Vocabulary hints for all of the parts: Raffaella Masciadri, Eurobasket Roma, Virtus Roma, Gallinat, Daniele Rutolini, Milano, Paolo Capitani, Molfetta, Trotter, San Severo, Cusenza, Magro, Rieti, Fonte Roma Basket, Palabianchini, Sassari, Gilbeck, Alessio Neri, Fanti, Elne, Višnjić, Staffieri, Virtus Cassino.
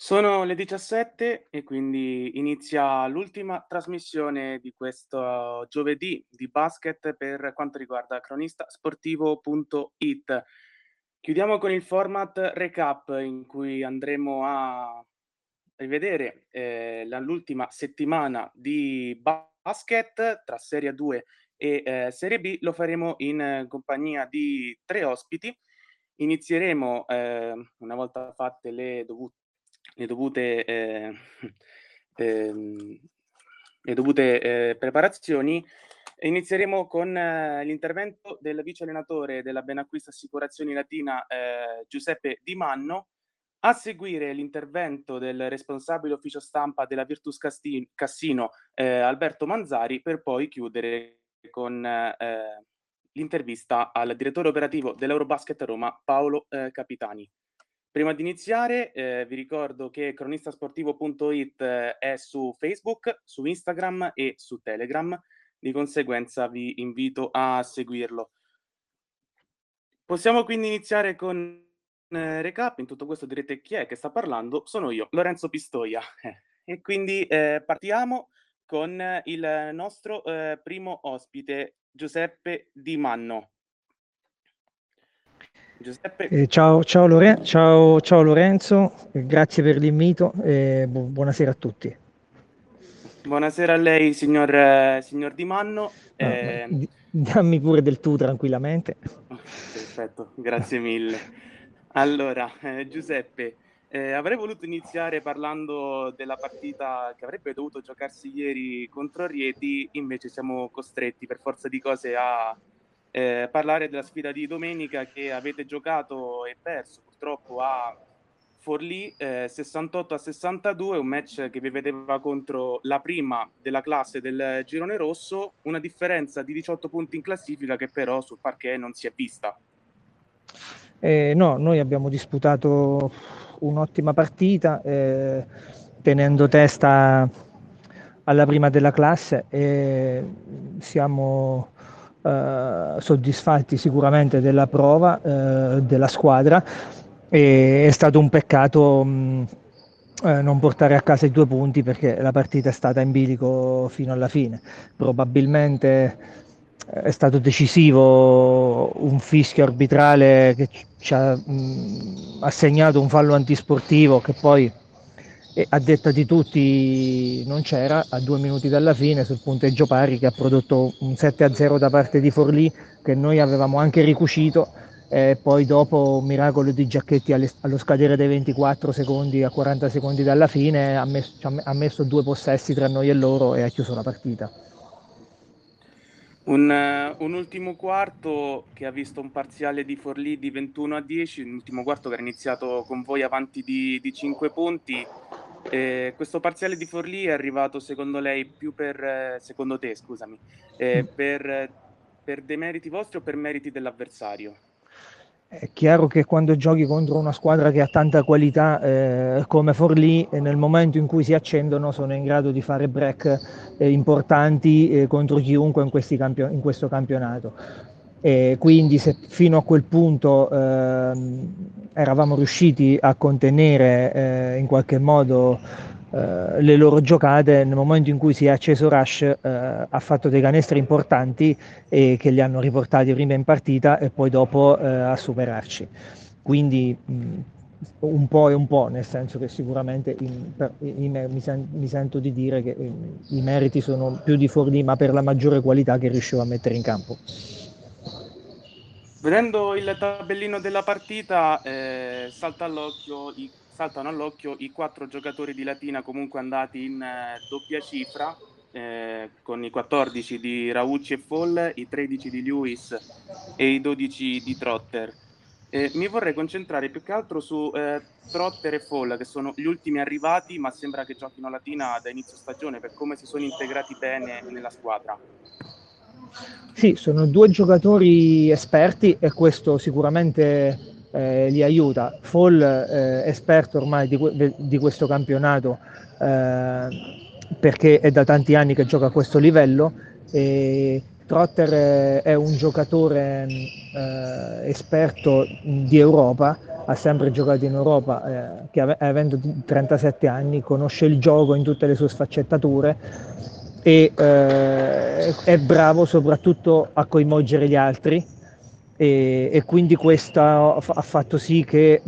Sono le 17 e quindi inizia l'ultima trasmissione di questo giovedì di basket per quanto riguarda cronistasportivo.it. Chiudiamo con il format recap in cui andremo a rivedere l'ultima settimana di basket tra Serie 2 e Serie B. Lo faremo in compagnia di tre ospiti. Inizieremo una volta fatte le dovute preparazioni. Inizieremo con l'intervento del vice allenatore della Benacquista Assicurazioni Latina Giuseppe Di Manno, a seguire l'intervento del responsabile ufficio stampa della Virtus Cassino Alberto Manzari, per poi chiudere con l'intervista al direttore operativo dell'Eurobasket Roma Paolo Capitani. Prima di iniziare vi ricordo che cronistasportivo.it è su Facebook, su Instagram e su Telegram, di conseguenza vi invito a seguirlo. Possiamo quindi iniziare con recap. In tutto questo direte: chi è che sta parlando? Sono io, Lorenzo Pistoia. E quindi partiamo con il nostro primo ospite, Giuseppe Di Manno. Giuseppe. Ciao Lorenzo, grazie per l'invito e buonasera a tutti. Buonasera a lei, signor Di Manno. Dammi pure del tu tranquillamente. Perfetto, grazie mille. Allora, Giuseppe, avrei voluto iniziare parlando della partita che avrebbe dovuto giocarsi ieri contro Rieti, invece siamo costretti per forza di cose a parlare della sfida di domenica che avete giocato e perso purtroppo a Forlì 68-62, un match che vi vedeva contro la prima della classe del girone rosso, una differenza di 18 punti in classifica che però sul parquet non si è vista. No, noi abbiamo disputato un'ottima partita tenendo testa alla prima della classe e siamo soddisfatti sicuramente della prova della squadra. E è stato un peccato non portare a casa i 2 punti, perché la partita è stata in bilico fino alla fine. Probabilmente è stato decisivo un fischio arbitrale che ci ha assegnato un fallo antisportivo che poi, a detta di tutti, non c'era, a 2 minuti dalla fine sul punteggio pari, che ha prodotto un 7-0 da parte di Forlì, che noi avevamo anche ricucito, e poi dopo un miracolo di Giacchetti allo scadere dei 24 secondi a 40 secondi dalla fine ha messo 2 possessi tra noi e loro e ha chiuso la partita. Un ultimo quarto che ha visto un parziale di Forlì di 21-10, un ultimo quarto che era iniziato con voi avanti di 5 punti. Questo parziale di Forlì è arrivato secondo te per demeriti vostri o per meriti dell'avversario? È chiaro che quando giochi contro una squadra che ha tanta qualità come Forlì, nel momento in cui si accendono sono in grado di fare break importanti contro chiunque in questo campionato. E quindi se fino a quel punto eravamo riusciti a contenere in qualche modo le loro giocate, nel momento in cui si è acceso Rush ha fatto dei canestri importanti e che li hanno riportati prima in partita e poi dopo a superarci. Quindi un po' e un po', nel senso che sicuramente mi sento di dire che i meriti sono più di Forlì, ma per la maggiore qualità che riusciva a mettere in campo. Vedendo il tabellino della partita, saltano all'occhio i 4 giocatori di Latina comunque andati in doppia cifra, con i 14 di Raucci e Fall, i 13 di Lewis e i 12 di Trotter. Mi vorrei concentrare più che altro su Trotter e Fall, che sono gli ultimi arrivati, ma sembra che giochino Latina da inizio stagione per come si sono integrati bene nella squadra. Sì, sono 2 giocatori esperti e questo sicuramente li aiuta. Fall, esperto ormai di questo campionato perché è da tanti anni che gioca a questo livello, e Trotter è un giocatore esperto di Europa ha sempre giocato in Europa, che avendo 37 anni conosce il gioco in tutte le sue sfaccettature e è bravo soprattutto a coinvolgere gli altri e quindi questo ha fatto sì che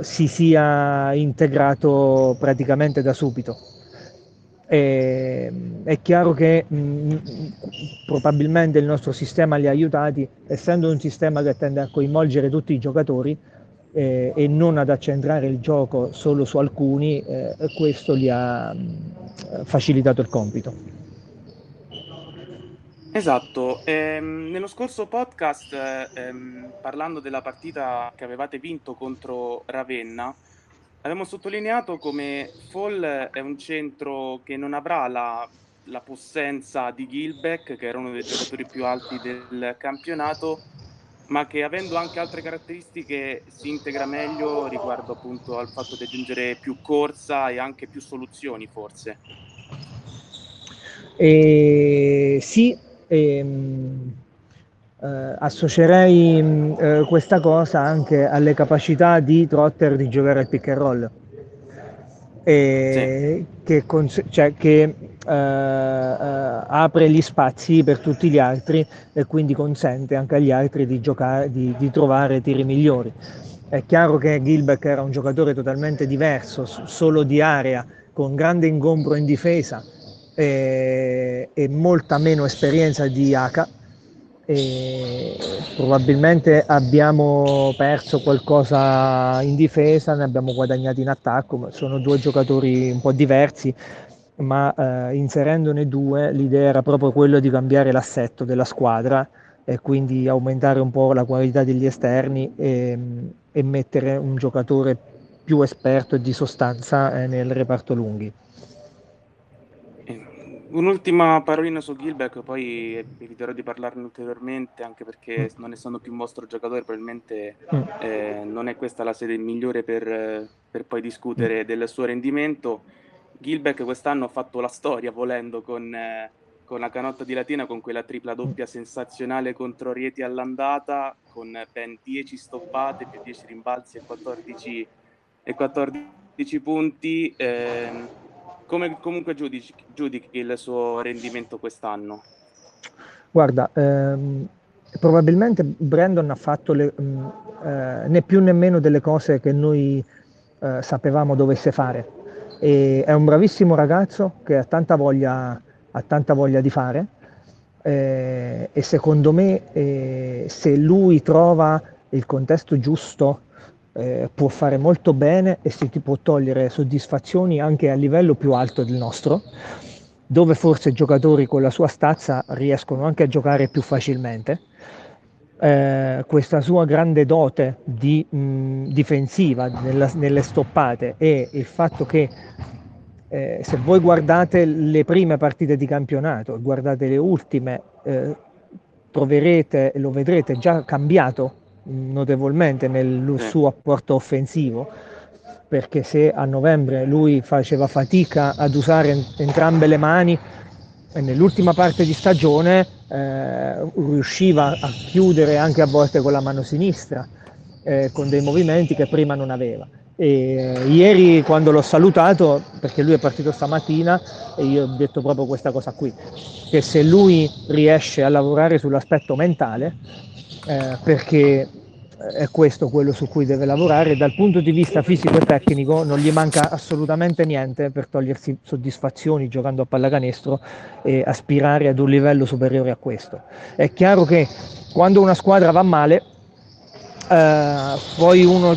si sia integrato praticamente da subito. È chiaro che probabilmente il nostro sistema li ha aiutati, essendo un sistema che tende a coinvolgere tutti i giocatori e non ad accentrare il gioco solo su alcuni, questo gli ha facilitato il compito. Esatto, nello scorso podcast, parlando della partita che avevate vinto contro Ravenna, abbiamo sottolineato come Fall è un centro che non avrà la possenza di Gilbeck, che era uno dei giocatori più alti del campionato, ma che avendo anche altre caratteristiche si integra meglio riguardo appunto al fatto di aggiungere più corsa e anche più soluzioni forse. Sì. Associerei questa cosa anche alle capacità di Trotter di giocare al pick and roll, che apre gli spazi per tutti gli altri e quindi consente anche agli altri di giocare, di trovare tiri migliori. È chiaro che Gilbeck era un giocatore totalmente diverso, solo di area, con grande ingombro in difesa e molta meno esperienza di Haka. E probabilmente abbiamo perso qualcosa in difesa, ne abbiamo guadagnato in attacco, sono due giocatori un po' diversi, ma inserendone due l'idea era proprio quella di cambiare l'assetto della squadra e quindi aumentare un po' la qualità degli esterni e mettere un giocatore più esperto e di sostanza nel reparto lunghi. Un'ultima parolina su Gilbeck, poi eviterò di parlarne ulteriormente, anche perché non essendo più un vostro giocatore probabilmente non è questa la sede migliore per poi discutere del suo rendimento. Gilbeck quest'anno ha fatto la storia, volendo, con la canotta di Latina, con quella tripla doppia sensazionale contro Rieti all'andata, con ben 10 stoppate, più 10 rimbalzi e 14 punti. Come comunque giudichi il suo rendimento quest'anno? Guarda, probabilmente Brandon ha fatto né più né meno delle cose che noi sapevamo dovesse fare. E è un bravissimo ragazzo che ha tanta voglia di fare e secondo me se lui trova il contesto giusto può fare molto bene e si può togliere soddisfazioni anche a livello più alto del nostro, dove forse giocatori con la sua stazza riescono anche a giocare più facilmente. Questa sua grande dote di difensiva nelle stoppate e il fatto che se voi guardate le prime partite di campionato, guardate le ultime, troverete, lo vedrete già cambiato notevolmente nel suo apporto offensivo, perché se a novembre lui faceva fatica ad usare entrambe le mani, nell'ultima parte di stagione riusciva a chiudere anche a volte con la mano sinistra, con dei movimenti che prima non aveva. E ieri quando l'ho salutato, perché lui è partito stamattina, e io ho detto proprio questa cosa qui, che se lui riesce a lavorare sull'aspetto mentale, perché è questo quello su cui deve lavorare, dal punto di vista fisico e tecnico non gli manca assolutamente niente per togliersi soddisfazioni giocando a pallacanestro e aspirare ad un livello superiore a questo. È chiaro che quando una squadra va male poi uno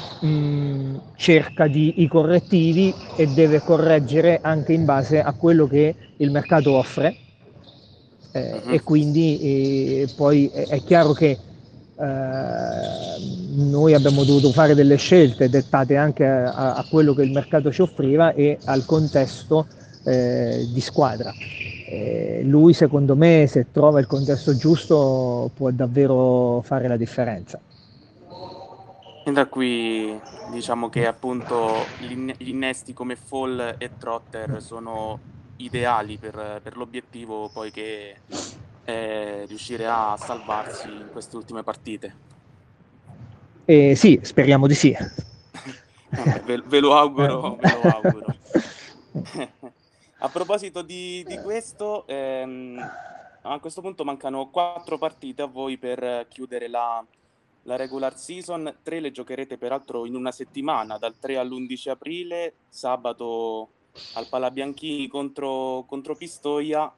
cerca i correttivi e deve correggere anche in base a quello che il mercato offre e quindi poi è chiaro che noi abbiamo dovuto fare delle scelte dettate anche a quello che il mercato ci offriva e al contesto di squadra. Lui secondo me, se trova il contesto giusto, può davvero fare la differenza. E da qui diciamo che appunto gli innesti come Fall e Trotter sono ideali per l'obiettivo poi che riuscire a salvarsi in queste ultime partite. Sì, speriamo di sì. Ve lo auguro, ve lo auguro. A proposito di questo, a questo punto mancano 4 partite a voi per chiudere la regular season. 3 le giocherete peraltro in una settimana, dal 3 all'11 aprile, sabato al Palabianchini contro Pistoia. Non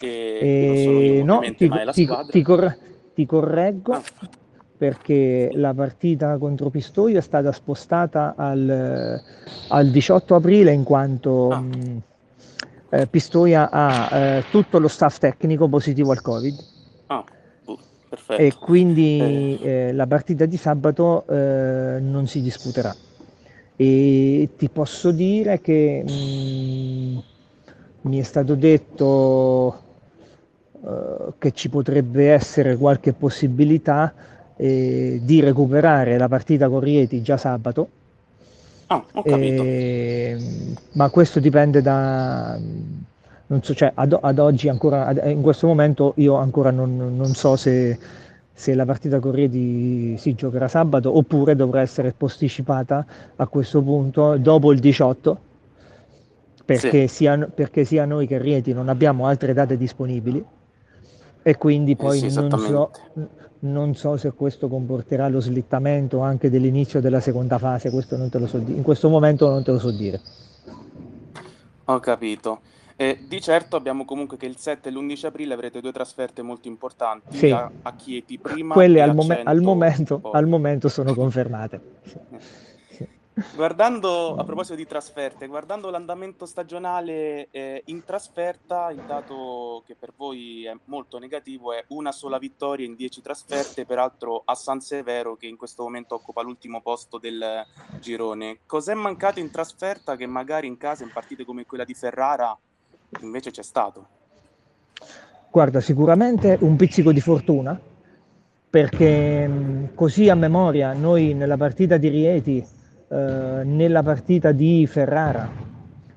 sono io, ovviamente, ma è la squadra. Ti correggo, perché la partita contro Pistoia è stata spostata al 18 aprile, in quanto Pistoia ha tutto lo staff tecnico positivo al Covid. Perfetto. E quindi la partita di sabato non si disputerà. E ti posso dire che mi è stato detto che ci potrebbe essere qualche possibilità di recuperare la partita con Rieti già sabato. Ho capito. Ma questo dipende da... Non so, cioè, ad oggi ancora, in questo momento io ancora non so se la partita con Rieti si giocherà sabato oppure dovrà essere posticipata a questo punto dopo il 18, perché, perché sia noi che Rieti non abbiamo altre date disponibili, e quindi poi non so se questo comporterà lo slittamento anche dell'inizio della seconda fase. Questo non te lo so dire, in questo momento non te lo so dire. Ho capito. Di certo abbiamo comunque che il 7 e l'11 aprile avrete 2 trasferte molto importanti, a Chieti prima. Quelle al momento sono confermate. Guardando, a proposito di trasferte, guardando l'andamento stagionale in trasferta, il dato che per voi è molto negativo è una sola vittoria in 10 trasferte, peraltro a San Severo, che in questo momento occupa l'ultimo posto del girone. Cos'è mancato in trasferta che magari in casa, in partite come quella di Ferrara, invece c'è stato? Guarda, sicuramente un pizzico di fortuna, perché così a memoria noi nella partita di Rieti, nella partita di Ferrara,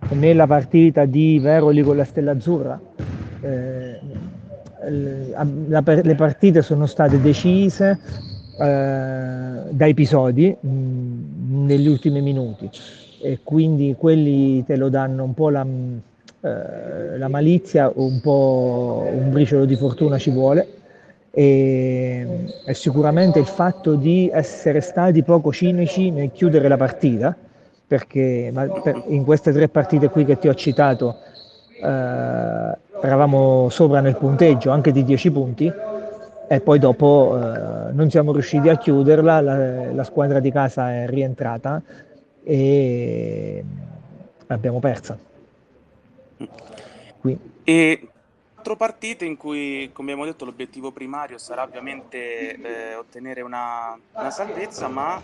nella partita di Veroli con la Stella Azzurra, le partite sono state decise da episodi negli ultimi minuti, e quindi quelli te lo danno un po' la malizia, un po' un briciolo di fortuna ci vuole, e sicuramente il fatto di essere stati poco cinici nel chiudere la partita, perché in queste 3 partite qui che ti ho citato eravamo sopra nel punteggio anche di 10 punti, e poi dopo non siamo riusciti a chiuderla, la squadra di casa è rientrata e abbiamo perso. E 4 partite in cui, come abbiamo detto, l'obiettivo primario sarà ovviamente ottenere una salvezza, ma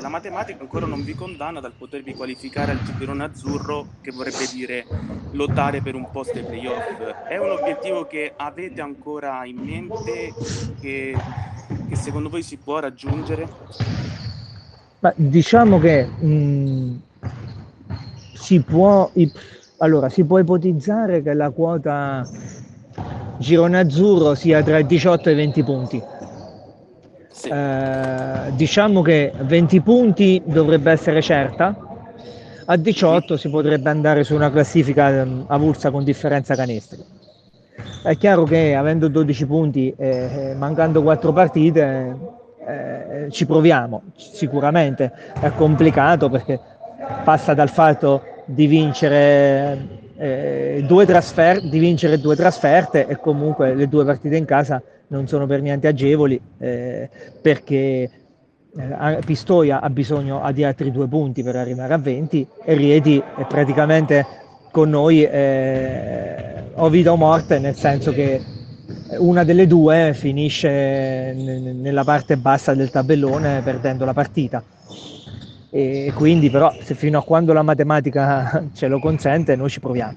la matematica ancora non vi condanna dal potervi qualificare al girone azzurro, che vorrebbe dire lottare per un posto ai playoff. È un obiettivo che avete ancora in mente, che secondo voi si può raggiungere? Ma diciamo che si può... Allora, si può ipotizzare che la quota girone azzurro sia tra i 18 e i 20 punti. Sì. Diciamo che 20 punti dovrebbe essere certa, a 18 si potrebbe andare su una classifica avulsa con differenza canestri. È chiaro che avendo 12 punti e mancando 4 partite ci proviamo, sicuramente. È complicato perché passa dal fatto di vincere, due trasferte, e comunque le 2 partite in casa non sono per niente agevoli, perché Pistoia ha bisogno di altri 2 punti per arrivare a 20, e Rieti è praticamente con noi o vita o morte, nel senso che una delle 2 finisce nella parte bassa del tabellone perdendo la partita. E quindi però, se fino a quando la matematica ce lo consente, noi ci proviamo.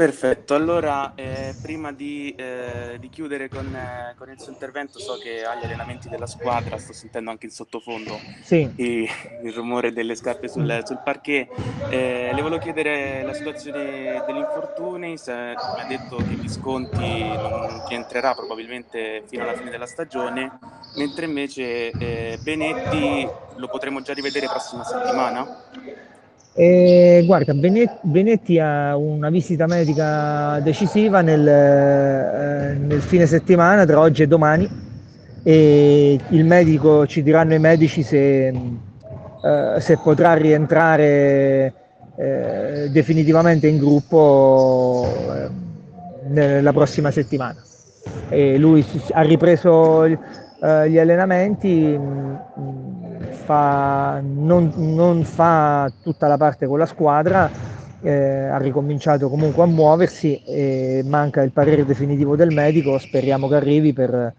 Perfetto, allora prima di chiudere con il suo intervento, so che agli allenamenti della squadra, sto sentendo anche in sottofondo il rumore delle scarpe sul parquet, le volevo chiedere la situazione degli infortuni, se mi ha detto che Visconti non rientrerà probabilmente fino alla fine della stagione, mentre invece Benetti lo potremo già rivedere prossima settimana? Guarda, Benetti ha una visita medica decisiva nel fine settimana, tra oggi e domani, e il medico, ci diranno i medici se potrà rientrare definitivamente in gruppo la prossima settimana. E lui ha ripreso gli allenamenti, non fa tutta la parte con la squadra, ha ricominciato comunque a muoversi e manca il parere definitivo del medico, speriamo che arrivi per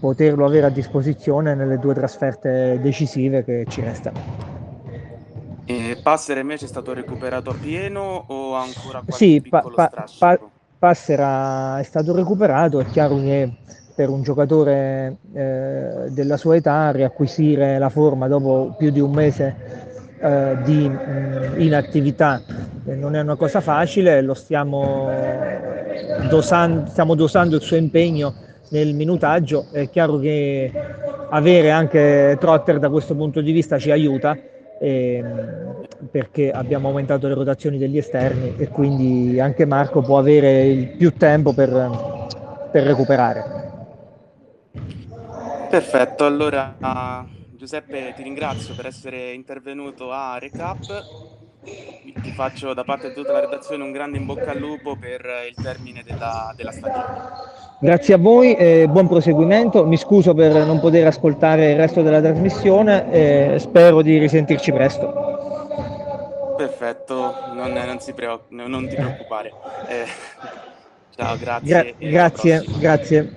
poterlo avere a disposizione nelle due trasferte decisive che ci restano. Passera invece è stato recuperato a pieno o ancora qualche piccolo strascico? Passera è stato recuperato, è chiaro che per un giocatore della sua età riacquisire la forma dopo più di un mese di inattività non è una cosa facile, lo stiamo dosando il suo impegno nel minutaggio. È chiaro che avere anche Trotter da questo punto di vista ci aiuta, perché abbiamo aumentato le rotazioni degli esterni e quindi anche Marco può avere più tempo per recuperare. Perfetto, allora Giuseppe, ti ringrazio per essere intervenuto a Recap, ti faccio da parte di tutta la redazione un grande in bocca al lupo per il termine della stagione. Grazie a voi, buon proseguimento, mi scuso per non poter ascoltare il resto della trasmissione e spero di risentirci presto. Perfetto, non ti preoccupare. Ciao, grazie. Grazie.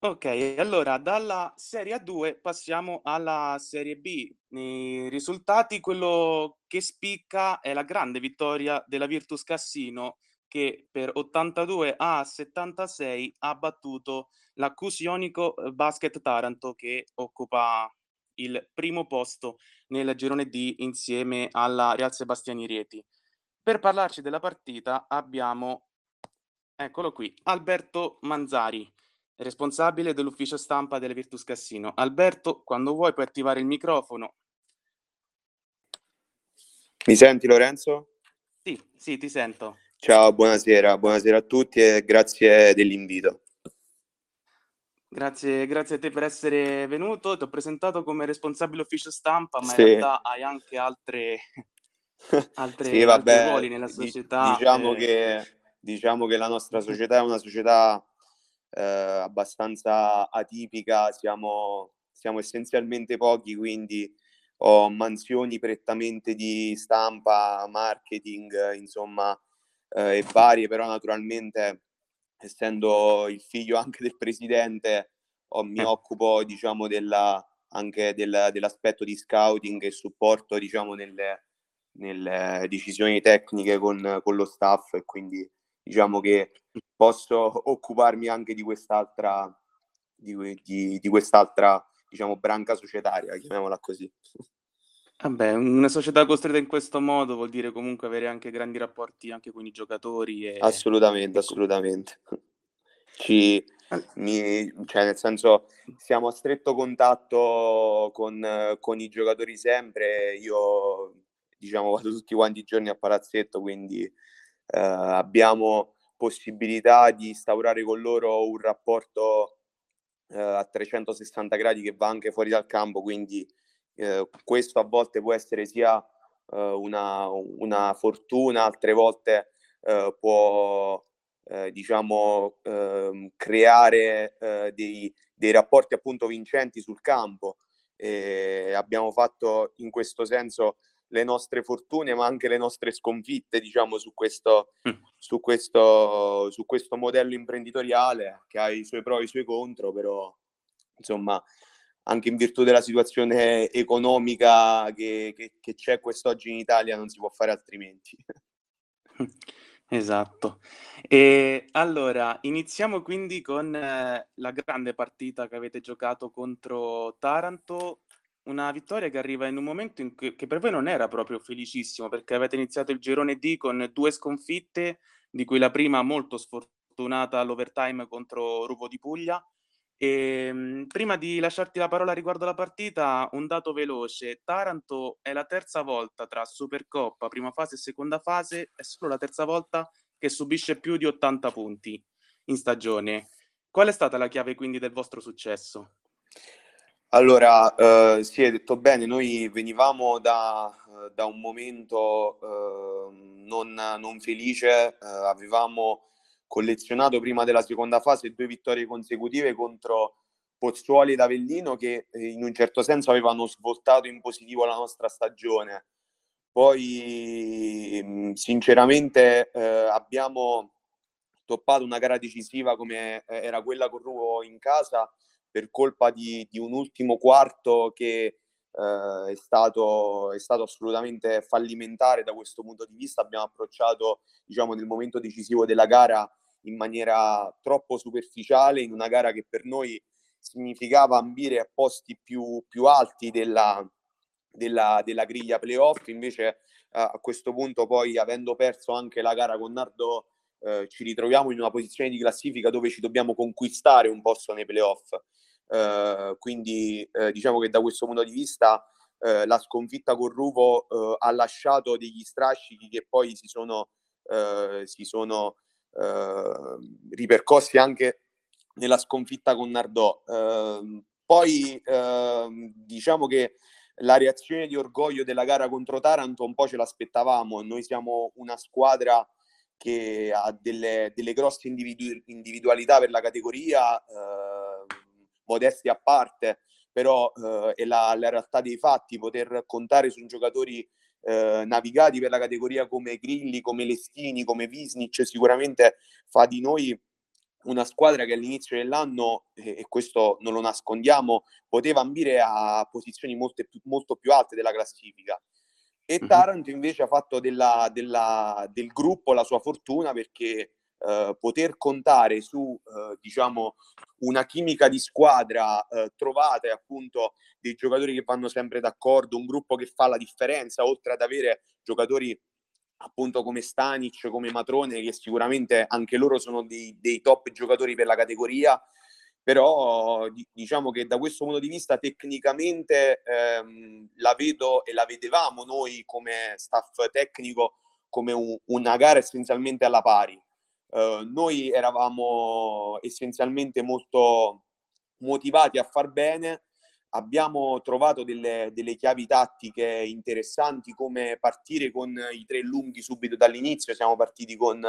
Ok, allora dalla Serie A2 passiamo alla Serie B. Nei risultati, quello che spicca è la grande vittoria della Virtus Cassino, che per 82-76 ha battuto la Cusenza Basket Taranto, che occupa il primo posto nel girone D insieme alla Real Sebastiani Rieti. Per parlarci della partita abbiamo, eccolo qui, Alberto Manzari, responsabile dell'ufficio stampa della Virtus Cassino. Alberto, quando vuoi puoi attivare il microfono. Mi senti, Lorenzo? Sì, ti sento. Ciao, buonasera a tutti e grazie dell'invito. Grazie a te per essere venuto. Ti ho presentato come responsabile ufficio stampa, ma in realtà hai anche altri ruoli nella società. Diciamo che la nostra società è una società abbastanza atipica, siamo essenzialmente pochi, quindi ho mansioni prettamente di stampa, marketing, insomma, e varie, però naturalmente, essendo il figlio anche del presidente, mi occupo, diciamo, dell'aspetto di scouting e supporto, diciamo, nelle decisioni tecniche con lo staff, e quindi diciamo che posso occuparmi anche di quest'altra, diciamo, branca societaria, chiamiamola così. Vabbè, una società costruita in questo modo vuol dire comunque avere anche grandi rapporti anche con i giocatori. Assolutamente. Cioè, nel senso, siamo a stretto contatto con i giocatori sempre. Io, diciamo, vado tutti quanti i giorni a palazzetto, quindi abbiamo possibilità di instaurare con loro un rapporto a 360 gradi che va anche fuori dal campo, quindi questo a volte può essere sia una fortuna, altre volte può diciamo creare dei rapporti appunto vincenti sul campo. Abbiamo fatto in questo senso le nostre fortune, ma anche le nostre sconfitte, diciamo, su questo modello imprenditoriale che ha i suoi pro e i suoi contro, però insomma anche in virtù della situazione economica che c'è quest'oggi in Italia, non si può fare altrimenti. Esatto. E allora iniziamo quindi con la grande partita che avete giocato contro Taranto, una vittoria che arriva in un momento in cui, che per voi non era proprio felicissimo, perché avete iniziato il girone D con 2 sconfitte, di cui la prima molto sfortunata all'overtime contro Ruvo di Puglia. E prima di lasciarti la parola riguardo alla partita, un dato veloce: Taranto è la terza volta tra Supercoppa, prima fase e seconda fase, è solo la terza volta che subisce più di 80 punti in stagione. Qual è stata la chiave quindi del vostro successo? Allora, sì, hai detto bene, noi venivamo da un momento non felice, avevamo collezionato prima della seconda fase 2 vittorie consecutive contro Pozzuoli ed Avellino, che in un certo senso avevano svoltato in positivo la nostra stagione. Poi sinceramente abbiamo toppato una gara decisiva come era quella con Ruvo in casa, per colpa di un ultimo quarto che è stato assolutamente fallimentare da questo punto di vista. Abbiamo approcciato, diciamo, nel momento decisivo della gara in maniera troppo superficiale, in una gara che per noi significava ambire a posti più alti della griglia playoff. Invece a questo punto, poi avendo perso anche la gara con Nardò, ci ritroviamo in una posizione di classifica dove ci dobbiamo conquistare un posto nei playoff. Quindi diciamo che da questo punto di vista la sconfitta con Ruvo ha lasciato degli strascichi che poi si sono ripercossi anche nella sconfitta con Nardò. Poi diciamo che la reazione di orgoglio della gara contro Taranto un po' ce l'aspettavamo. Noi siamo una squadra che ha delle grosse individualità per la categoria, modesti a parte, però è la realtà dei fatti. Poter contare su giocatori navigati per la categoria come Grilli, come Lestini, come Višnjić sicuramente fa di noi una squadra che all'inizio dell'anno, e questo non lo nascondiamo, poteva ambire a posizioni molto più alte della classifica. E Taranto invece ha fatto del gruppo la sua fortuna, perché poter contare su diciamo una chimica di squadra trovata, appunto dei giocatori che vanno sempre d'accordo, un gruppo che fa la differenza, oltre ad avere giocatori appunto come Stanic, come Matrone, che sicuramente anche loro sono dei top giocatori per la categoria. Però diciamo che da questo punto di vista tecnicamente la vedo e la vedevamo noi come staff tecnico come una gara essenzialmente alla pari. Noi eravamo essenzialmente molto motivati a far bene, abbiamo trovato delle chiavi tattiche interessanti, come partire con i 3 lunghi subito dall'inizio. Siamo partiti con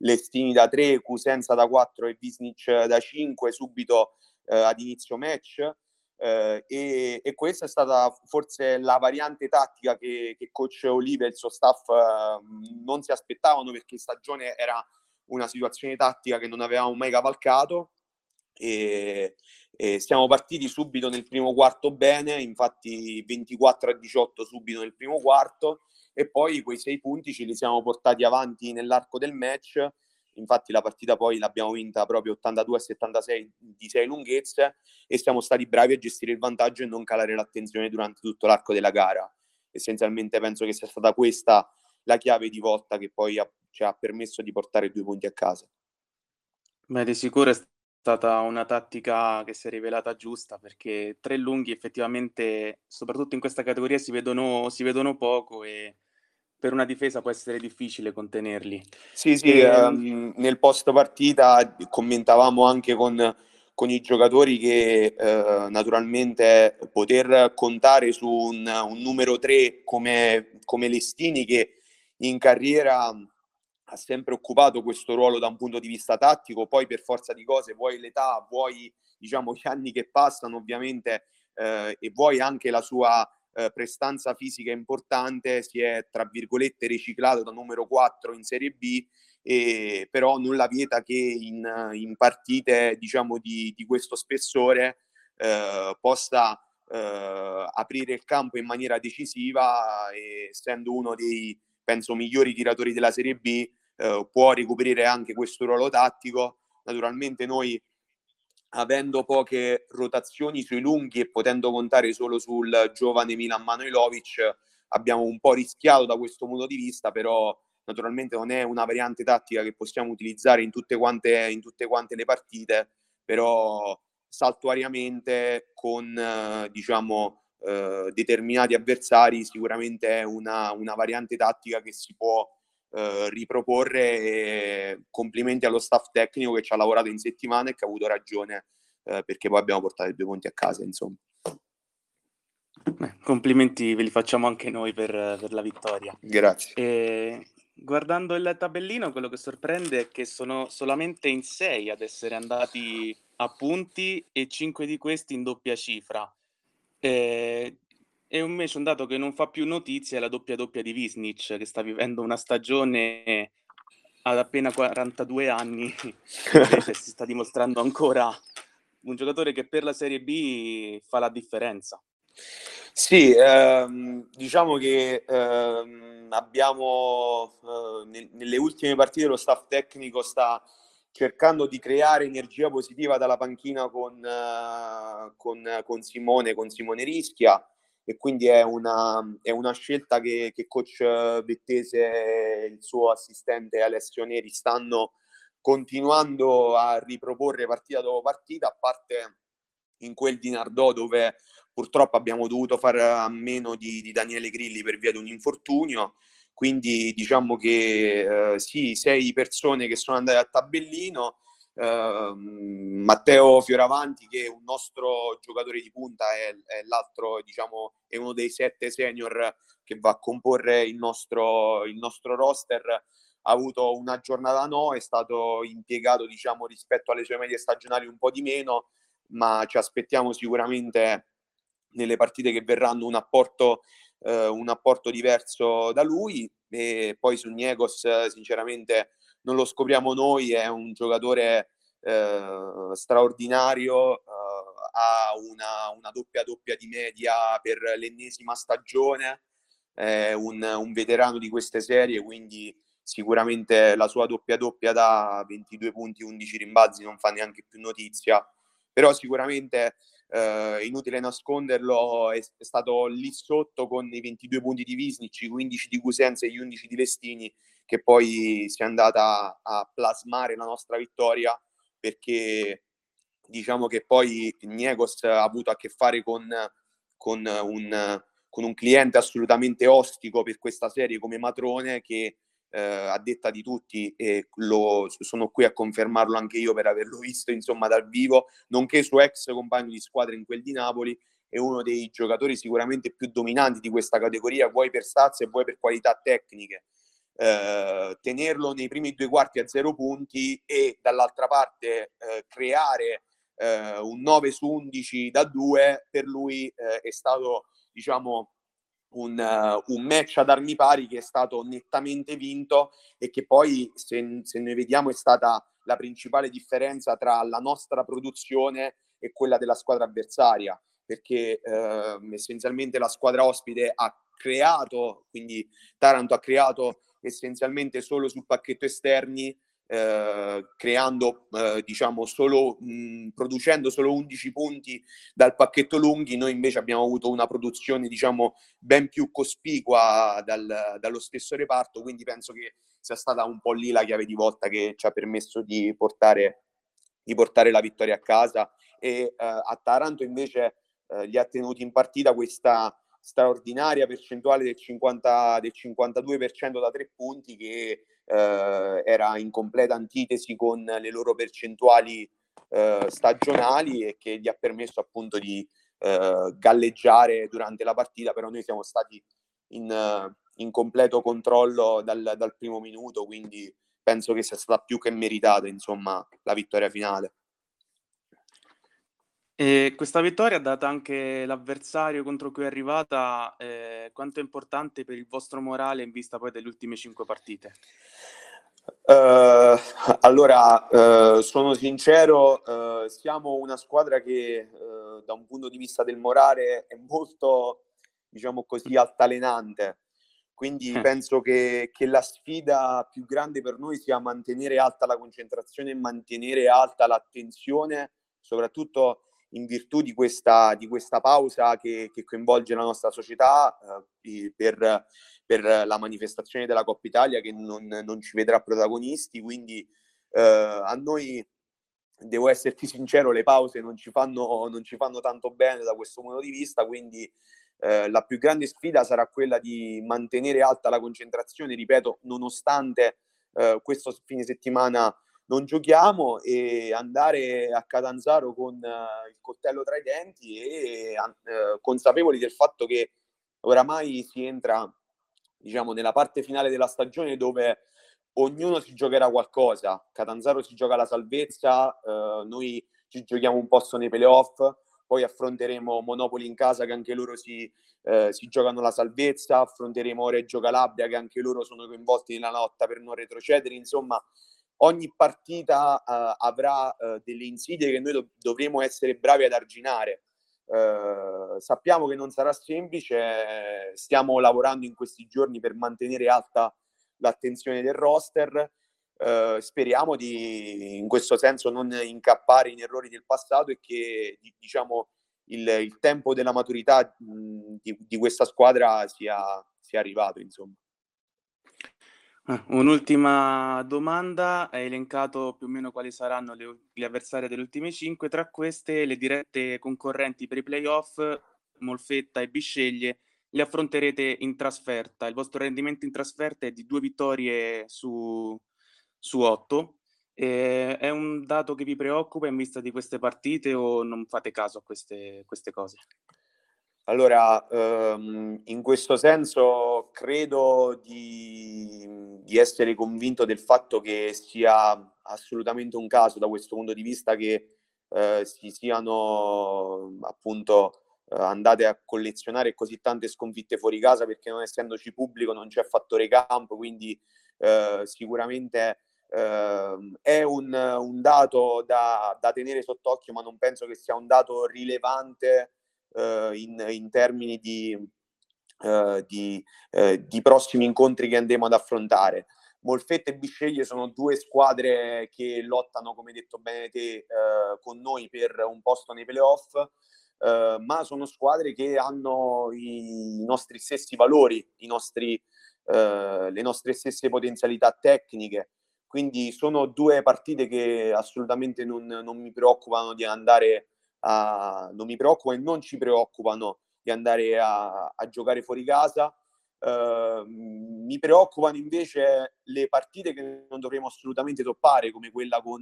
Lestini da 3, Cusenza da 4 e Višnjić da 5 subito ad inizio match, e questa è stata forse la variante tattica che coach Oliva e il suo staff non si aspettavano, perché in stagione era una situazione tattica che non avevamo mai cavalcato, e siamo partiti subito nel primo quarto bene, infatti 24-18 subito nel primo quarto, e poi quei 6 punti ce li siamo portati avanti nell'arco del match. Infatti la partita poi l'abbiamo vinta proprio 82-76 di 6 lunghezze, e siamo stati bravi a gestire il vantaggio e non calare l'attenzione durante tutto l'arco della gara. Essenzialmente penso che sia stata questa la chiave di volta che poi ci ha permesso di portare 2 punti a casa. Beh, di sicuro è stata una tattica che si è rivelata giusta, perché 3 lunghi effettivamente, soprattutto in questa categoria, si vedono poco, e per una difesa può essere difficile contenerli. Sì, nel post partita commentavamo anche con i giocatori che naturalmente poter contare su un numero 3 come Lestini, che in carriera ha sempre occupato questo ruolo da un punto di vista tattico. Poi per forza di cose, vuoi l'età, vuoi diciamo gli anni che passano ovviamente, e vuoi anche la sua prestanza fisica importante, si è tra virgolette riciclato da numero 4 in Serie B, e però nulla vieta che in partite diciamo di questo spessore possa aprire il campo in maniera decisiva, e essendo uno dei, penso, migliori tiratori della Serie B, può ricoprire anche questo ruolo tattico. Naturalmente noi, avendo poche rotazioni sui lunghi e potendo contare solo sul giovane Milan Manojlovic, abbiamo un po' rischiato da questo punto di vista, però naturalmente non è una variante tattica che possiamo utilizzare in tutte quante le partite, però saltuariamente con determinati avversari sicuramente è una variante tattica che si può riproporre, e complimenti allo staff tecnico che ci ha lavorato in settimana e che ha avuto ragione, perché poi abbiamo portato i 2 punti a casa, insomma. Complimenti ve li facciamo anche noi per la vittoria. Grazie. Guardando il tabellino, quello che sorprende è che sono solamente in 6 ad essere andati a punti e 5 di questi in doppia cifra. E invece un dato che non fa più notizia è la doppia-doppia di Višnjić, che sta vivendo una stagione ad appena 42 anni, invece si sta dimostrando ancora un giocatore che per la Serie B fa la differenza. Sì, diciamo che abbiamo nelle ultime partite lo staff tecnico sta cercando di creare energia positiva dalla panchina con Simone Rischia, e quindi è una scelta che coach Vettese e il suo assistente Alessio Neri stanno continuando a riproporre partita dopo partita, a parte in quel di Nardò dove purtroppo abbiamo dovuto fare a meno di Daniele Grilli per via di un infortunio. Quindi diciamo che sì, 6 persone che sono andate al tabellino, Matteo Fioravanti, che è un nostro giocatore di punta, è l'altro, diciamo, è uno dei 7 senior che va a comporre il nostro roster, ha avuto una giornata no, è stato impiegato, diciamo, rispetto alle sue medie stagionali un po' di meno, ma ci aspettiamo sicuramente nelle partite che verranno un apporto diverso da lui. E poi su Niegos sinceramente non lo scopriamo noi, è un giocatore straordinario, ha una doppia di media per l'ennesima stagione, è un veterano di queste serie, quindi sicuramente la sua doppia da 22 punti, 11 rimbalzi non fa neanche più notizia, però sicuramente inutile nasconderlo, è stato lì sotto con i 22 punti di Višnjić, i 15 di Cusenza e gli 11 di Lestini, che poi si è andata a plasmare la nostra vittoria, perché diciamo che poi Niegos ha avuto a che fare con un cliente assolutamente ostico per questa serie come Matrone, che a detta di tutti, e sono qui a confermarlo anche io per averlo visto, insomma, dal vivo, nonché suo ex compagno di squadra in quel di Napoli, è uno dei giocatori sicuramente più dominanti di questa categoria, vuoi per stazze e vuoi per qualità tecniche. Tenerlo nei primi 2 quarti a 0 punti e dall'altra parte creare un 9 su 11 da 2 per lui è stato, diciamo, un match ad armi pari che è stato nettamente vinto, e che poi, se noi vediamo, è stata la principale differenza tra la nostra produzione e quella della squadra avversaria, perché essenzialmente la squadra ospite ha creato, quindi Taranto ha creato essenzialmente solo sul pacchetto esterni, creando producendo solo 11 punti dal pacchetto lunghi. Noi invece abbiamo avuto una produzione, diciamo, ben più cospicua dallo stesso reparto, quindi penso che sia stata un po' lì la chiave di volta che ci ha permesso di portare la vittoria a casa. E a Taranto invece li ha tenuti in partita questa straordinaria percentuale del 52% da 3 punti, che era in completa antitesi con le loro percentuali stagionali, e che gli ha permesso appunto di galleggiare durante la partita. Però noi siamo stati in completo controllo dal primo minuto, quindi penso che sia stata più che meritata, insomma, la vittoria finale. E questa vittoria, data anche l'avversario contro cui è arrivata, quanto è importante per il vostro morale in vista poi delle ultime 5 partite? Allora, sono sincero, siamo una squadra che da un punto di vista del morale è molto, diciamo così, altalenante. Quindi penso che la sfida più grande per noi sia mantenere alta la concentrazione e mantenere alta l'attenzione, soprattutto in virtù di questa pausa che coinvolge la nostra società per la manifestazione della Coppa Italia, che non ci vedrà protagonisti. Quindi a noi, devo esserti sincero, le pause non ci fanno tanto bene da questo punto di vista, quindi la più grande sfida sarà quella di mantenere alta la concentrazione, ripeto, nonostante questo fine settimana non giochiamo, e andare a Catanzaro con il coltello tra i denti e consapevoli del fatto che oramai si entra, diciamo, nella parte finale della stagione dove ognuno si giocherà qualcosa. Catanzaro si gioca la salvezza, noi ci giochiamo un posto nei playoff. Poi affronteremo Monopoli in casa, che anche loro si giocano la salvezza, affronteremo Reggio Calabria, che anche loro sono coinvolti nella lotta per non retrocedere. Insomma, ogni partita avrà delle insidie che noi dovremo essere bravi ad arginare. Sappiamo che non sarà semplice, stiamo lavorando in questi giorni per mantenere alta l'attenzione del roster. Speriamo di, in questo senso, non incappare in errori del passato, e che, diciamo, il tempo della maturità di questa squadra sia arrivato, insomma. Un'ultima domanda: hai elencato più o meno quali saranno gli avversari delle ultime 5, tra queste le dirette concorrenti per i playoff, Molfetta e Bisceglie. Le affronterete in trasferta. Il vostro rendimento in trasferta è di 2 vittorie su 8, è un dato che vi preoccupa in vista di queste partite, o non fate caso a queste cose? Allora, in questo senso credo di essere convinto del fatto che sia assolutamente un caso, da questo punto di vista, che si siano appunto andate a collezionare così tante sconfitte fuori casa, perché non essendoci pubblico non c'è fattore campo, quindi sicuramente è un dato da tenere sott'occhio, ma non penso che sia un dato rilevante in termini di prossimi incontri che andremo ad affrontare. Molfetta e Bisceglie sono 2 squadre che lottano, come detto bene te, con noi per un posto nei playoff, ma sono squadre che hanno i nostri stessi valori, le nostre stesse potenzialità tecniche. Quindi sono 2 partite che assolutamente non mi preoccupano di andare a non mi preoccupa e non ci preoccupano di andare a giocare fuori casa. Mi preoccupano invece le partite che non dovremo assolutamente toppare, come quella con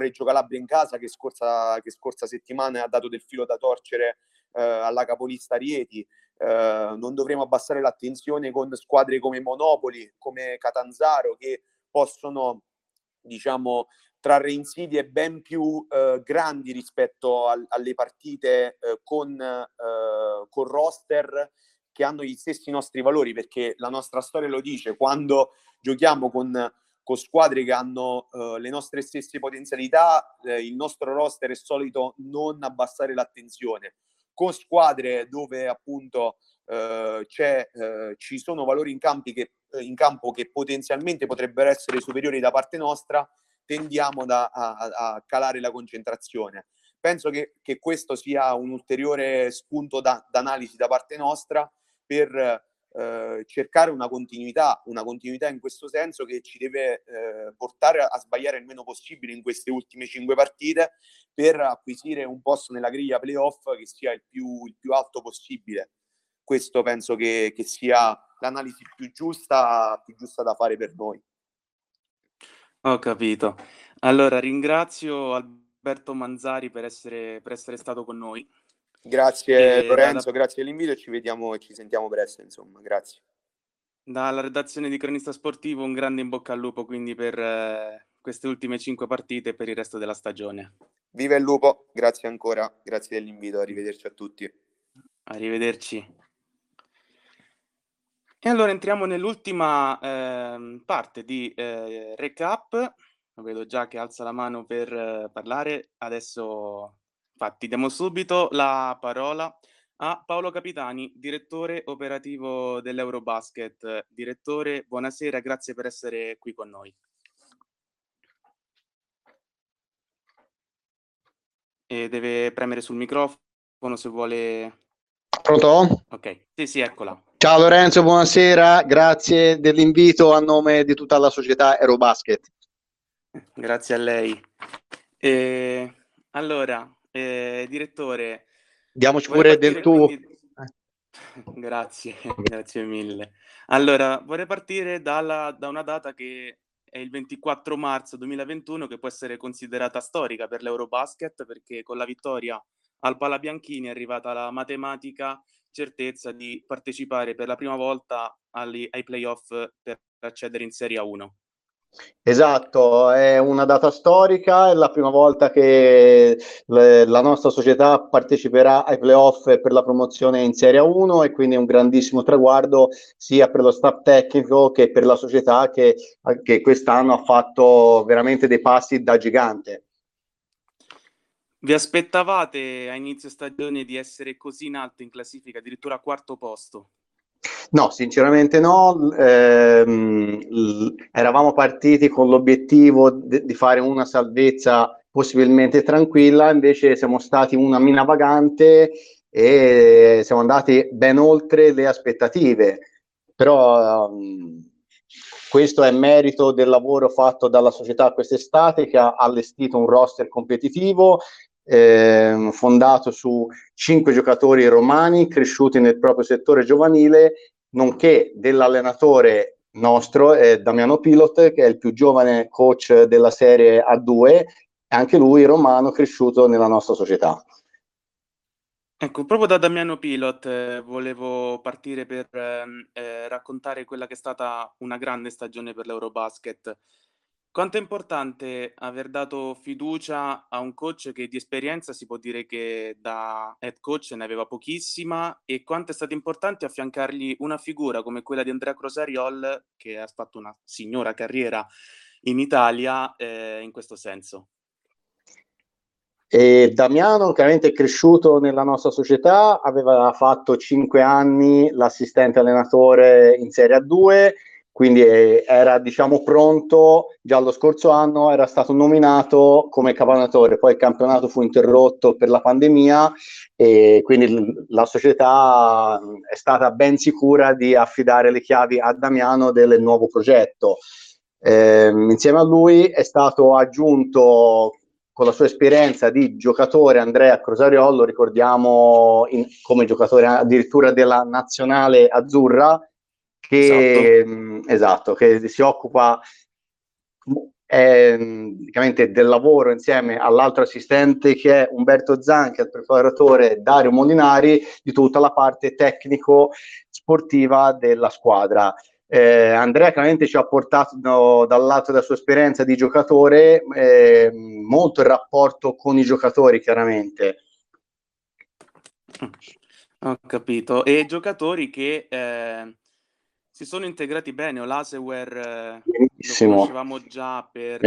Reggio Calabria in casa, che scorsa settimana ha dato del filo da torcere alla capolista Rieti. Non dovremo abbassare l'attenzione con squadre come Monopoli, come Catanzaro, che possono, diciamo, trarre insidie ben più grandi rispetto alle partite con roster che hanno gli stessi nostri valori, perché la nostra storia lo dice: quando giochiamo con squadre che hanno le nostre stesse potenzialità, il nostro roster è solito non abbassare l'attenzione. Con squadre dove appunto ci sono valori in campo che potenzialmente potrebbero essere superiori da parte nostra, tendiamo a calare la concentrazione. Penso che questo sia un ulteriore spunto d'analisi da parte nostra per cercare una continuità in questo senso, che ci deve portare a sbagliare il meno possibile in queste ultime 5 partite, per acquisire un posto nella griglia playoff che sia il più alto possibile. Questo penso che sia l'analisi più giusta da fare per noi. Ho capito. Allora, ringrazio Alberto Manzari per essere stato con noi. Grazie Lorenzo, grazie dell'invito, e ci vediamo e ci sentiamo presto, insomma, grazie. Dalla redazione di Cronista Sportivo un grande in bocca al lupo, quindi, per queste ultime 5 partite e per il resto della stagione. Viva il lupo, grazie ancora, grazie dell'invito, arrivederci a tutti. Arrivederci. E allora entriamo nell'ultima parte di recap. Vedo già che alza la mano per parlare, adesso Infatti, diamo subito la parola a Paolo Capitani, direttore operativo dell'Eurobasket. Direttore, buonasera, grazie per essere qui con noi. E deve premere sul microfono se vuole. Pronto? Ok, sì, eccola. Ciao Lorenzo, buonasera, grazie dell'invito a nome di tutta la società Eurobasket. Grazie a lei. Allora, direttore, diamoci pure del tuo. Quindi... Grazie mille. Allora, vorrei partire da una data che è il 24 marzo 2021, che può essere considerata storica per l'Eurobasket, perché con la vittoria al Palabianchini è arrivata la matematica certezza di partecipare per la prima volta ai playoff per accedere in Serie A1. Esatto, è una data storica, è la prima volta che la nostra società parteciperà ai playoff per la promozione in Serie A1 e quindi è un grandissimo traguardo sia per lo staff tecnico che per la società che quest'anno ha fatto veramente dei passi da gigante. Vi aspettavate a inizio stagione di essere così in alto in classifica, addirittura a quarto posto? No, sinceramente no, eravamo partiti con l'obiettivo di fare una salvezza possibilmente tranquilla, invece siamo stati una mina vagante e siamo andati ben oltre le aspettative, però questo è merito del lavoro fatto dalla società quest'estate, che ha allestito un roster competitivo fondato su 5 giocatori romani cresciuti nel proprio settore giovanile, nonché dell'allenatore nostro Damiano Pilot, che è il più giovane coach della serie A2, anche lui romano cresciuto nella nostra società. Ecco, proprio da Damiano Pilot volevo partire per raccontare quella che è stata una grande stagione per l'Eurobasket. Quanto è importante aver dato fiducia a un coach che di esperienza si può dire che da head coach ne aveva pochissima, e quanto è stato importante affiancargli una figura come quella di Andrea Crosariol, che ha fatto una signora carriera in Italia in questo senso? E Damiano chiaramente è cresciuto nella nostra società, aveva fatto 5 anni l'assistente allenatore in Serie A2, quindi era, diciamo, pronto. Già lo scorso anno era stato nominato come campionatore, poi il campionato fu interrotto per la pandemia e quindi la società è stata ben sicura di affidare le chiavi a Damiano del nuovo progetto. Insieme a lui è stato aggiunto, con la sua esperienza di giocatore, Andrea Crosariol, lo ricordiamo come giocatore addirittura della nazionale azzurra, che, esatto, che si occupa praticamente del lavoro insieme all'altro assistente che è Umberto Zanchi, al preparatore Dario Molinari, di tutta la parte tecnico-sportiva della squadra. Andrea chiaramente ci ha portato dal lato della sua esperienza di giocatore molto il rapporto con i giocatori, chiaramente. Ho capito. E giocatori che si sono integrati bene. Olasewer lo conoscevamo già per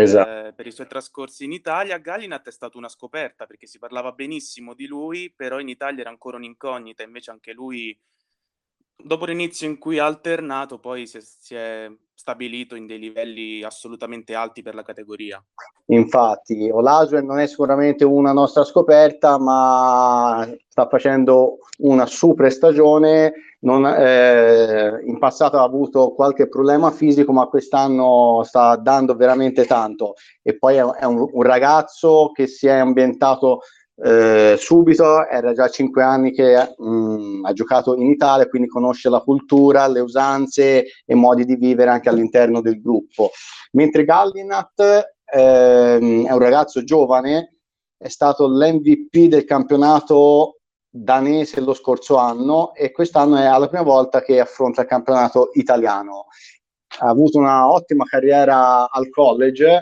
i suoi trascorsi in Italia. Gallinat è stata una scoperta, perché si parlava benissimo di lui, però in Italia era ancora un'incognita, invece anche lui, dopo l'inizio in cui ha alternato, poi si è stabilito in dei livelli assolutamente alti per la categoria. Infatti, Olajuwon non è sicuramente una nostra scoperta, ma sta facendo una super stagione. In passato ha avuto qualche problema fisico, ma quest'anno sta dando veramente tanto. E poi è un ragazzo che si è ambientato subito, era già 5 anni che ha giocato in Italia, quindi conosce la cultura, le usanze e modi di vivere anche all'interno del gruppo. Mentre Gallinat è un ragazzo giovane, è stato l'MVP del campionato danese lo scorso anno e quest'anno è la prima volta che affronta il campionato italiano. Ha avuto una ottima carriera al college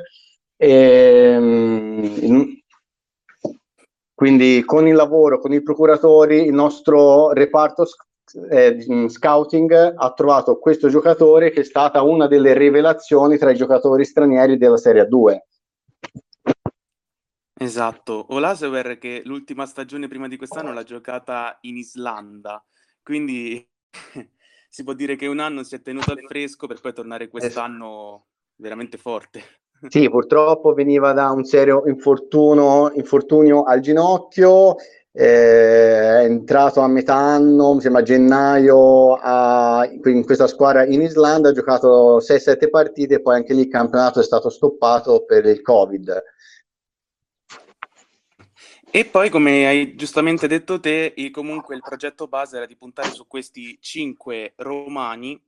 e quindi con il lavoro, con i procuratori, il nostro reparto scouting ha trovato questo giocatore, che è stata una delle rivelazioni tra i giocatori stranieri della Serie A2. Esatto, Olasover che l'ultima stagione prima di quest'anno l'ha giocata in Islanda, quindi si può dire che un anno si è tenuto al fresco per poi tornare quest'anno veramente forte. Sì, purtroppo veniva da un serio infortunio al ginocchio, è entrato a metà anno, mi sembra gennaio, in questa squadra in Islanda, ha giocato 6-7 partite, poi anche lì il campionato è stato stoppato per il Covid. E poi, come hai giustamente detto te, comunque il progetto base era di puntare su questi 5 romani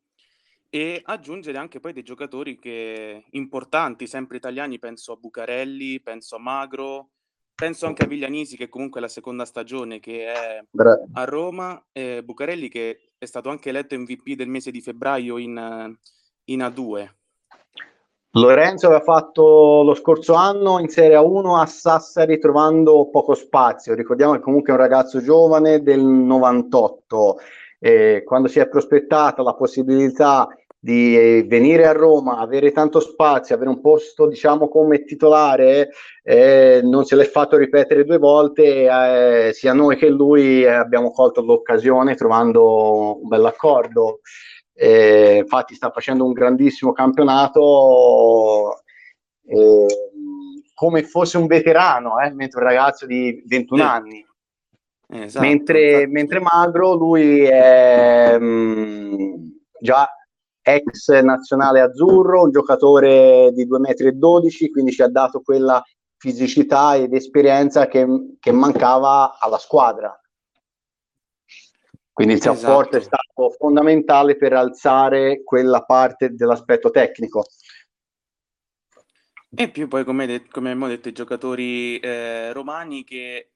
e aggiungere anche poi dei giocatori importanti, sempre italiani, penso a Bucarelli, penso a Magro, penso anche a Viglianisi, che comunque è la seconda stagione che è a Roma, e Bucarelli che è stato anche eletto MVP del mese di febbraio in A2. Lorenzo aveva fatto lo scorso anno in Serie A1 a Sassari trovando poco spazio, ricordiamo che comunque è un ragazzo giovane del 98, quando si è prospettata la possibilità di venire a Roma, avere tanto spazio, avere un posto diciamo come titolare, non se l'è fatto ripetere due volte, sia noi che lui abbiamo colto l'occasione trovando un bell'accordo. Infatti sta facendo un grandissimo campionato, come fosse un veterano, mentre un ragazzo di 21 anni. Esatto, mentre Magro, lui è già ex nazionale azzurro, un giocatore di 2,12 metri, quindi ci ha dato quella fisicità ed esperienza che mancava alla squadra. Quindi il supporto è stato fondamentale per alzare quella parte dell'aspetto tecnico. E più poi, come abbiamo detto, i giocatori romani che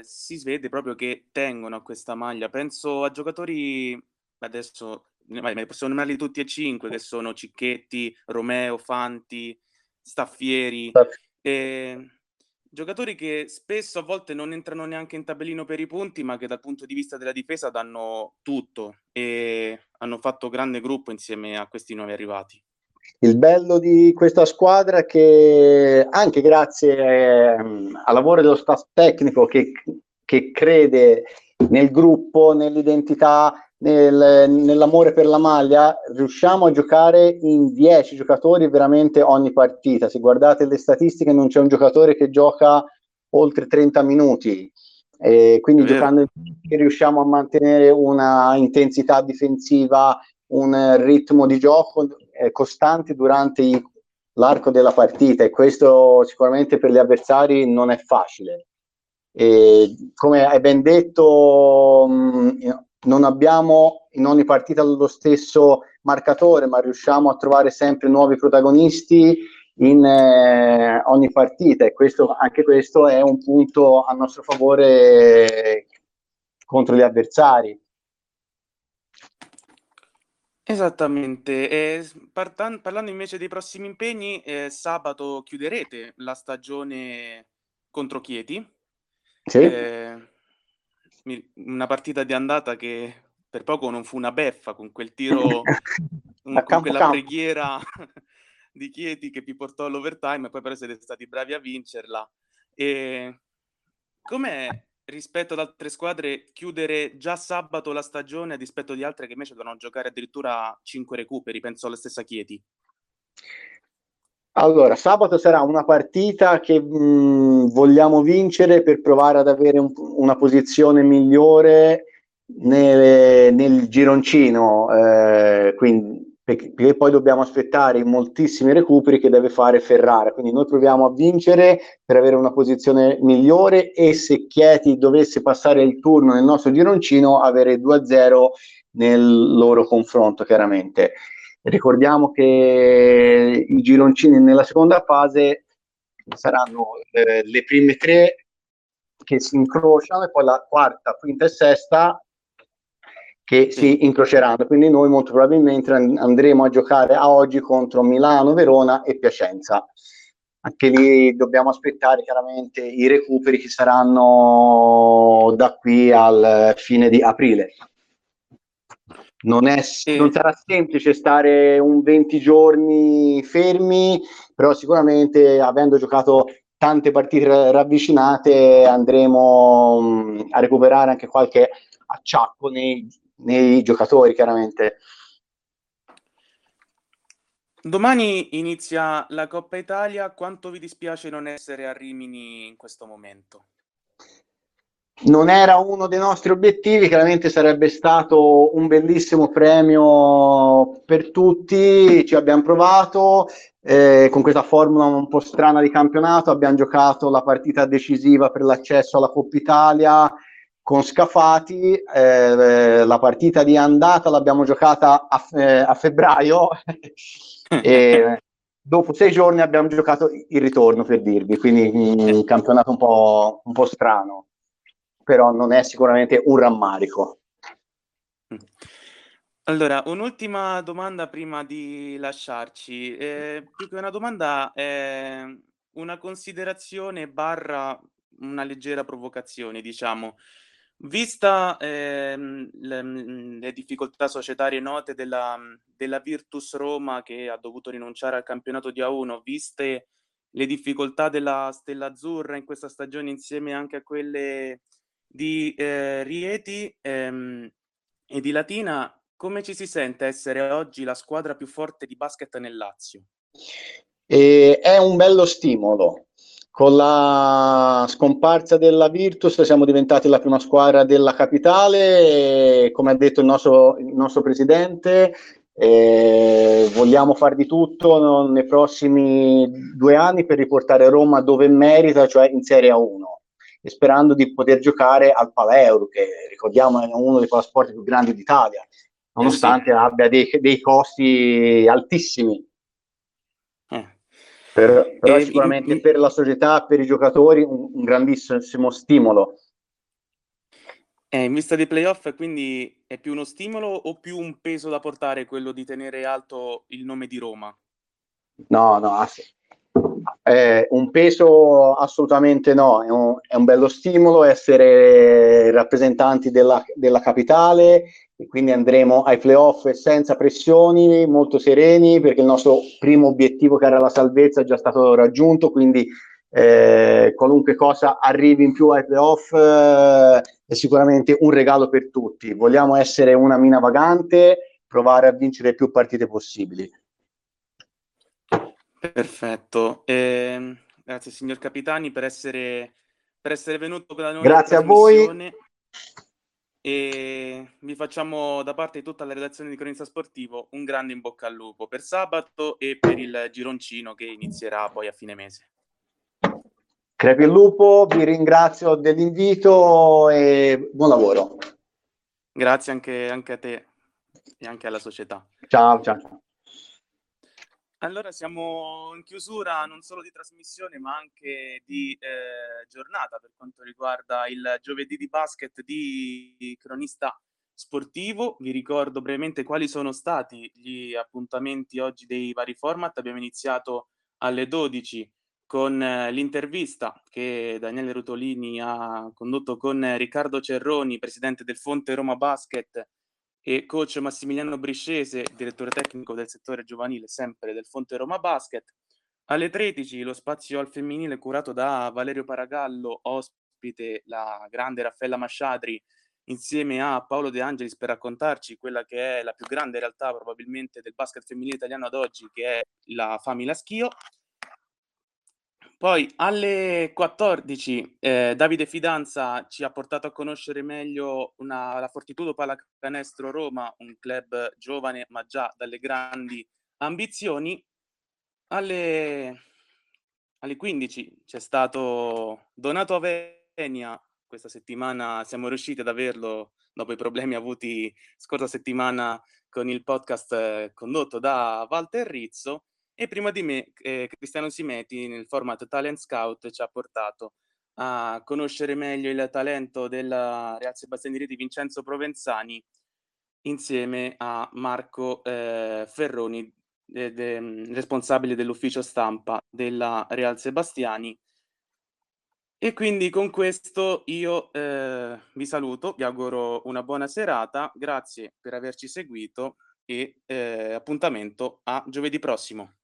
si vede proprio che tengono a questa maglia. Penso a giocatori, adesso possiamo nominarli tutti e 5, che sono Cicchetti, Romeo, Fanti, Staffieri. Giocatori che spesso a volte non entrano neanche in tabellino per i punti, ma che dal punto di vista della difesa danno tutto e hanno fatto grande gruppo insieme a questi nuovi arrivati. Il bello di questa squadra è che anche grazie al lavoro dello staff tecnico che crede nel gruppo, nell'identità, nell'amore per la maglia, riusciamo a giocare in 10 giocatori veramente ogni partita. Se guardate le statistiche, non c'è un giocatore che gioca oltre 30 minuti, quindi giocando riusciamo a mantenere una intensità difensiva, un ritmo di gioco costante durante l'arco della partita, e questo sicuramente per gli avversari non è facile. Come hai ben detto, non abbiamo in ogni partita lo stesso marcatore, ma riusciamo a trovare sempre nuovi protagonisti in ogni partita, e anche questo è un punto a nostro favore contro gli avversari. Esattamente. Parlando invece dei prossimi impegni, sabato chiuderete la stagione contro Chieti. Sì. Una partita di andata che per poco non fu una beffa, con quel tiro, con quella preghiera di Chieti che vi portò all'overtime, e poi però siete stati bravi a vincerla. E com'è rispetto ad altre squadre chiudere già sabato la stagione, a dispetto di altre che invece dovranno giocare addirittura 5 recuperi? Penso alla stessa Chieti. Allora, sabato sarà una partita che vogliamo vincere per provare ad avere una posizione migliore nel gironcino, quindi, perché poi dobbiamo aspettare i moltissimi recuperi che deve fare Ferrara, quindi noi proviamo a vincere per avere una posizione migliore, e se Chieti dovesse passare il turno nel nostro gironcino, avere 2-0 nel loro confronto, chiaramente. Ricordiamo che i gironcini nella seconda fase saranno le prime 3 che si incrociano, e poi la quarta, quinta e sesta che si incroceranno, quindi noi molto probabilmente andremo a giocare a oggi contro Milano, Verona e Piacenza. Anche lì dobbiamo aspettare chiaramente i recuperi che saranno da qui al fine di aprile. Non sarà semplice stare un 20 giorni fermi, però sicuramente avendo giocato tante partite ravvicinate, andremo a recuperare anche qualche acciacco nei giocatori, chiaramente. Domani inizia la Coppa Italia, quanto vi dispiace non essere a Rimini in questo momento? Non era uno dei nostri obiettivi, chiaramente sarebbe stato un bellissimo premio per tutti, ci abbiamo provato, con questa formula un po' strana di campionato, abbiamo giocato la partita decisiva per l'accesso alla Coppa Italia con Scafati, la partita di andata l'abbiamo giocata a febbraio e dopo 6 giorni abbiamo giocato il ritorno, per dirvi, quindi un campionato un po' strano. Però non è sicuramente un rammarico. Allora, un'ultima domanda prima di lasciarci. Più che una domanda, una considerazione / una leggera provocazione, diciamo. Vista le difficoltà societarie note della Virtus Roma, che ha dovuto rinunciare al campionato di A1, viste le difficoltà della Stella Azzurra in questa stagione insieme anche a quelle di Rieti e di Latina, come ci si sente essere oggi la squadra più forte di basket nel Lazio? È un bello stimolo. Con la scomparsa della Virtus siamo diventati la prima squadra della capitale e, come ha detto il nostro presidente, vogliamo far di tutto nei prossimi 2 anni per riportare Roma dove merita, cioè in Serie A1. E sperando di poter giocare al Palaeuro, che ricordiamo è uno dei palasport più grandi d'Italia, nonostante abbia dei costi altissimi. Però sicuramente per la società, per i giocatori, un grandissimo stimolo. In vista dei playoff, quindi è più uno stimolo o più un peso da portare quello di tenere alto il nome di Roma? No, sì. Un peso assolutamente no, è un bello stimolo essere rappresentanti della capitale, e quindi andremo ai playoff senza pressioni, molto sereni, perché il nostro primo obiettivo, che era la salvezza, è già stato raggiunto, quindi qualunque cosa arrivi in più ai playoff è sicuramente un regalo per tutti. Vogliamo essere una mina vagante, provare a vincere più partite possibili. Perfetto, grazie signor Capitani per essere venuto da noi. Grazie a voi. E vi facciamo da parte di tutta la redazione di Cronista Sportivo un grande in bocca al lupo per sabato e per il gironcino che inizierà poi a fine mese. Crepi il lupo, vi ringrazio dell'invito e buon lavoro. Grazie anche a te e anche alla società. Ciao. Allora siamo in chiusura non solo di trasmissione ma anche di giornata per quanto riguarda il giovedì di basket di Cronista Sportivo. Vi ricordo brevemente quali sono stati gli appuntamenti oggi dei vari format. Abbiamo iniziato alle 12 con l'intervista che Daniele Rutolini ha condotto con Riccardo Cerroni, presidente del Fonte Roma Basket, e coach Massimiliano Briscese, direttore tecnico del settore giovanile sempre del Fonte Roma Basket. Alle 13 lo spazio al femminile curato da Valerio Paragallo, ospite la grande Raffaella Masciadri insieme a Paolo De Angelis per raccontarci quella che è la più grande realtà probabilmente del basket femminile italiano ad oggi, che è la Famila Schio. Poi alle 14 Davide Fidanza ci ha portato a conoscere meglio la Fortitudo Pallacanestro Roma, un club giovane ma già dalle grandi ambizioni. Alle 15 c'è stato Donato Avenia. Questa settimana siamo riusciti ad averlo dopo i problemi avuti scorsa settimana con il podcast condotto da Walter Rizzo. E prima di me, Cristiano Simeti, nel format Talent Scout, ci ha portato a conoscere meglio il talento della Real Sebastiani Rieti di Vincenzo Provenzani insieme a Marco Ferroni, responsabile dell'ufficio stampa della Real Sebastiani. E quindi con questo io vi saluto, vi auguro una buona serata, grazie per averci seguito e appuntamento a giovedì prossimo.